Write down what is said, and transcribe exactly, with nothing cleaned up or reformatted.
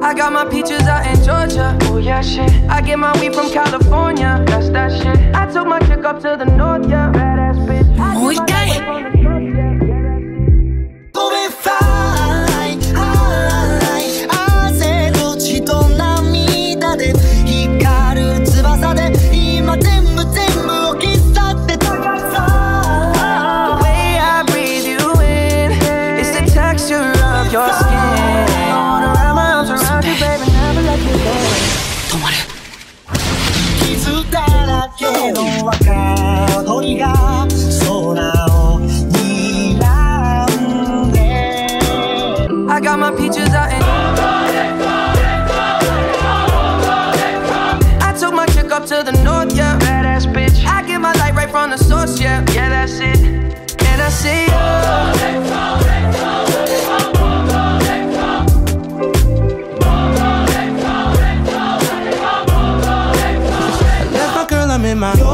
I got my peaches out in Georgia. Oh yeah, shit. I get my weed from California. That's that shit. I took my chick up to the north, yeah. Badass bitch. I oh, damn. I got my peaches out in I took my chick up to the north, yeah. Badass bitch. I get my light right from the source, yeah. Yeah, that's it. And I see I left my girl, I'm in my